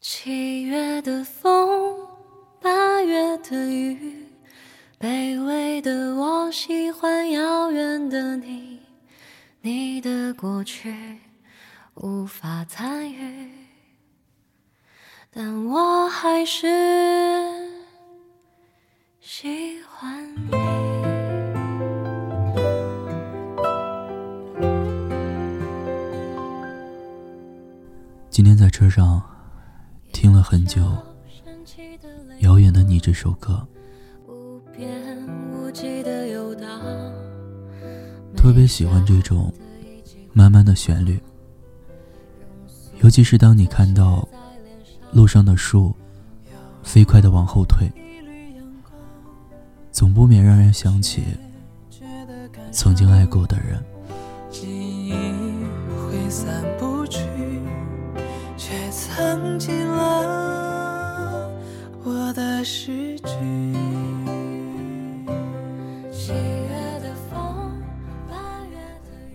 七月的风，八月的雨，卑微的我喜欢遥远的你，你的过去无法参与，但我还是喜欢你。今天在车上听了很久遥远的你这首歌，特别喜欢这种慢慢的旋律，尤其是当你看到路上的树飞快地往后退，总不免让人想起曾经爱过的人。记忆挥散不去，却藏进了我的诗句。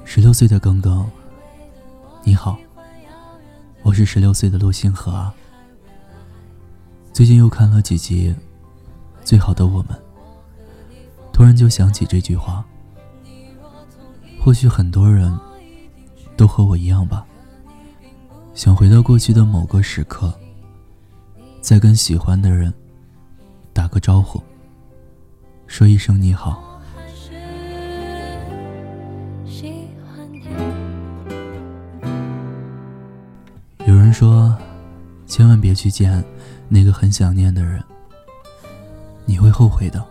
16岁的耿耿，你好，我是16岁的陆星河啊。最近又看了几集《最好的我们》，突然就想起这句话。或许很多人都和我一样吧，想回到过去的某个时刻，再跟喜欢的人打个招呼，说一声你好。有人说，千万别去见那个很想念的人，你会后悔的。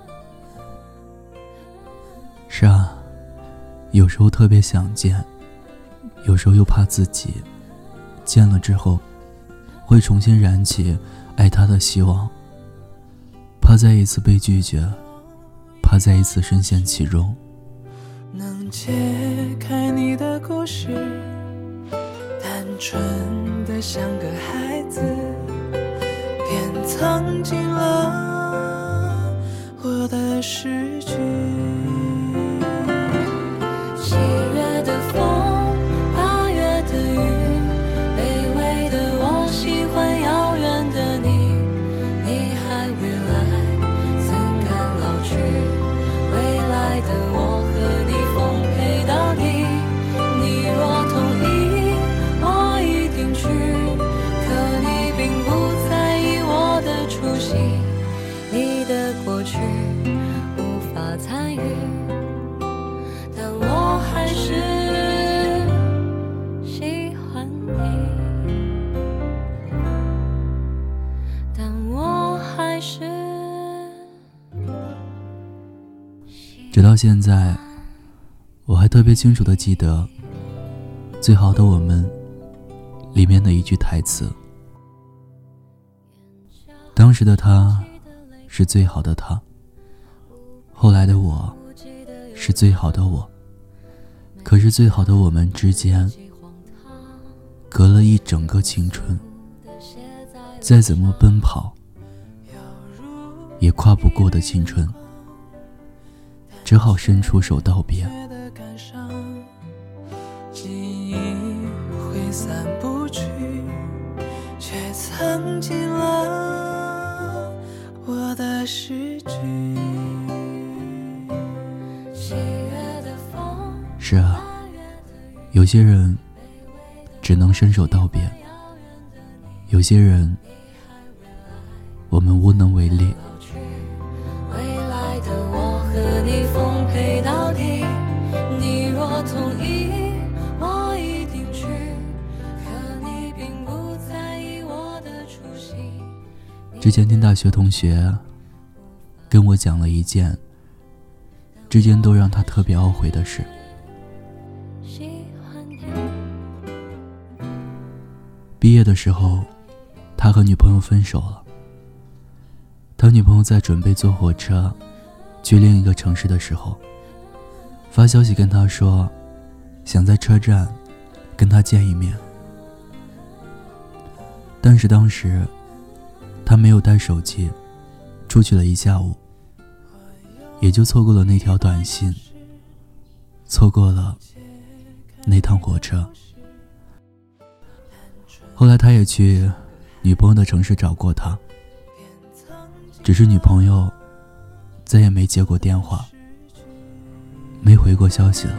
是啊，有时候特别想见，有时候又怕自己见了之后会重新燃起爱他的希望，怕再一次被拒绝，怕再一次深陷其中。能解开你的故事，单纯的像个孩子，便藏进了我的诗句。直到现在，我还特别清楚地记得《最好的我们》里面的一句台词。当时的他是最好的他，后来的我是最好的我，可是最好的我们之间隔了一整个青春，再怎么奔跑也跨不过的青春，只好伸出手道别。记忆挥散不去，却藏进了我的诗句。是啊，有些人只能伸手道别，有些人我们无能为力。之前听大学同学跟我讲了一件之前都让他特别懊悔的事。毕业的时候，他和女朋友分手了。他女朋友在准备坐火车去另一个城市的时候，发消息跟他说想在车站跟他见一面，但是当时他没有带手机，出去了一下午，也就错过了那条短信，错过了那趟火车。后来他也去女朋友的城市找过他，只是女朋友再也没接过电话，没回过消息了。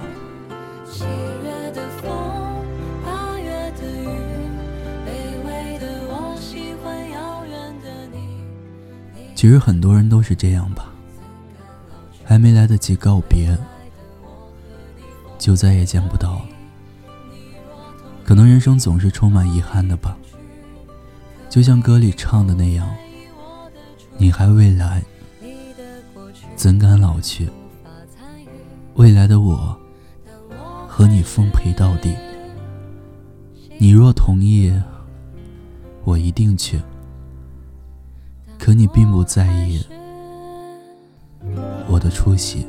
其实很多人都是这样吧，还没来得及告别，就再也见不到了。可能人生总是充满遗憾的吧，就像歌里唱的那样，你还未来，怎敢老去？未来的我和你奉陪到底，你若同意，我一定去。可你并不在意我的出席。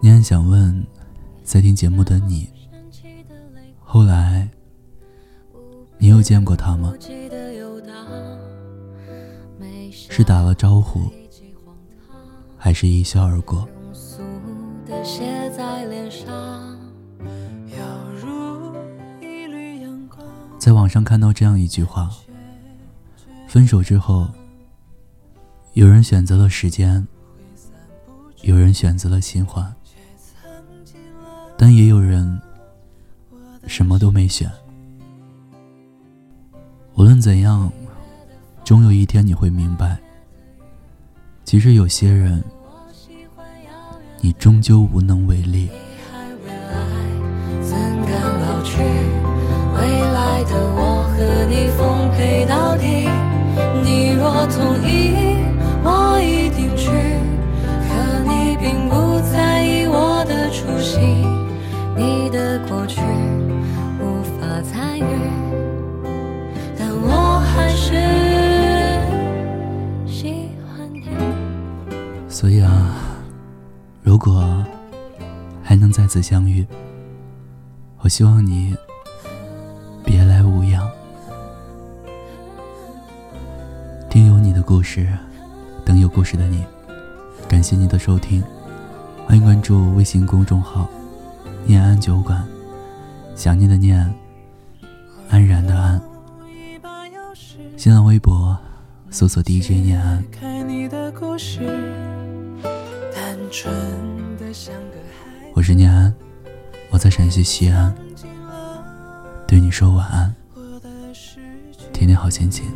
你很想问在听节目的你，后来你有见过他吗？是打了招呼，还是一笑而过？在网上看到这样一句话，分手之后，有人选择了时间，有人选择了新欢，但也有人什么都没选。无论怎样，终有一天你会明白，其实有些人你终究无能为力。的我和你奉陪到底，你若同意，我一定去。可你并不在意我的出席，你的过去无法参与，但我还是喜欢你。所以啊，如果还能再次相遇，我希望你别来无恙，听有你的故事，等有故事的你。感谢你的收听，欢迎关注微信公众号念安酒馆，想念的念，安然的安。新浪微博搜索 DJ 念安。我是念安，我在陕西西安对你说晚安，天天好心情。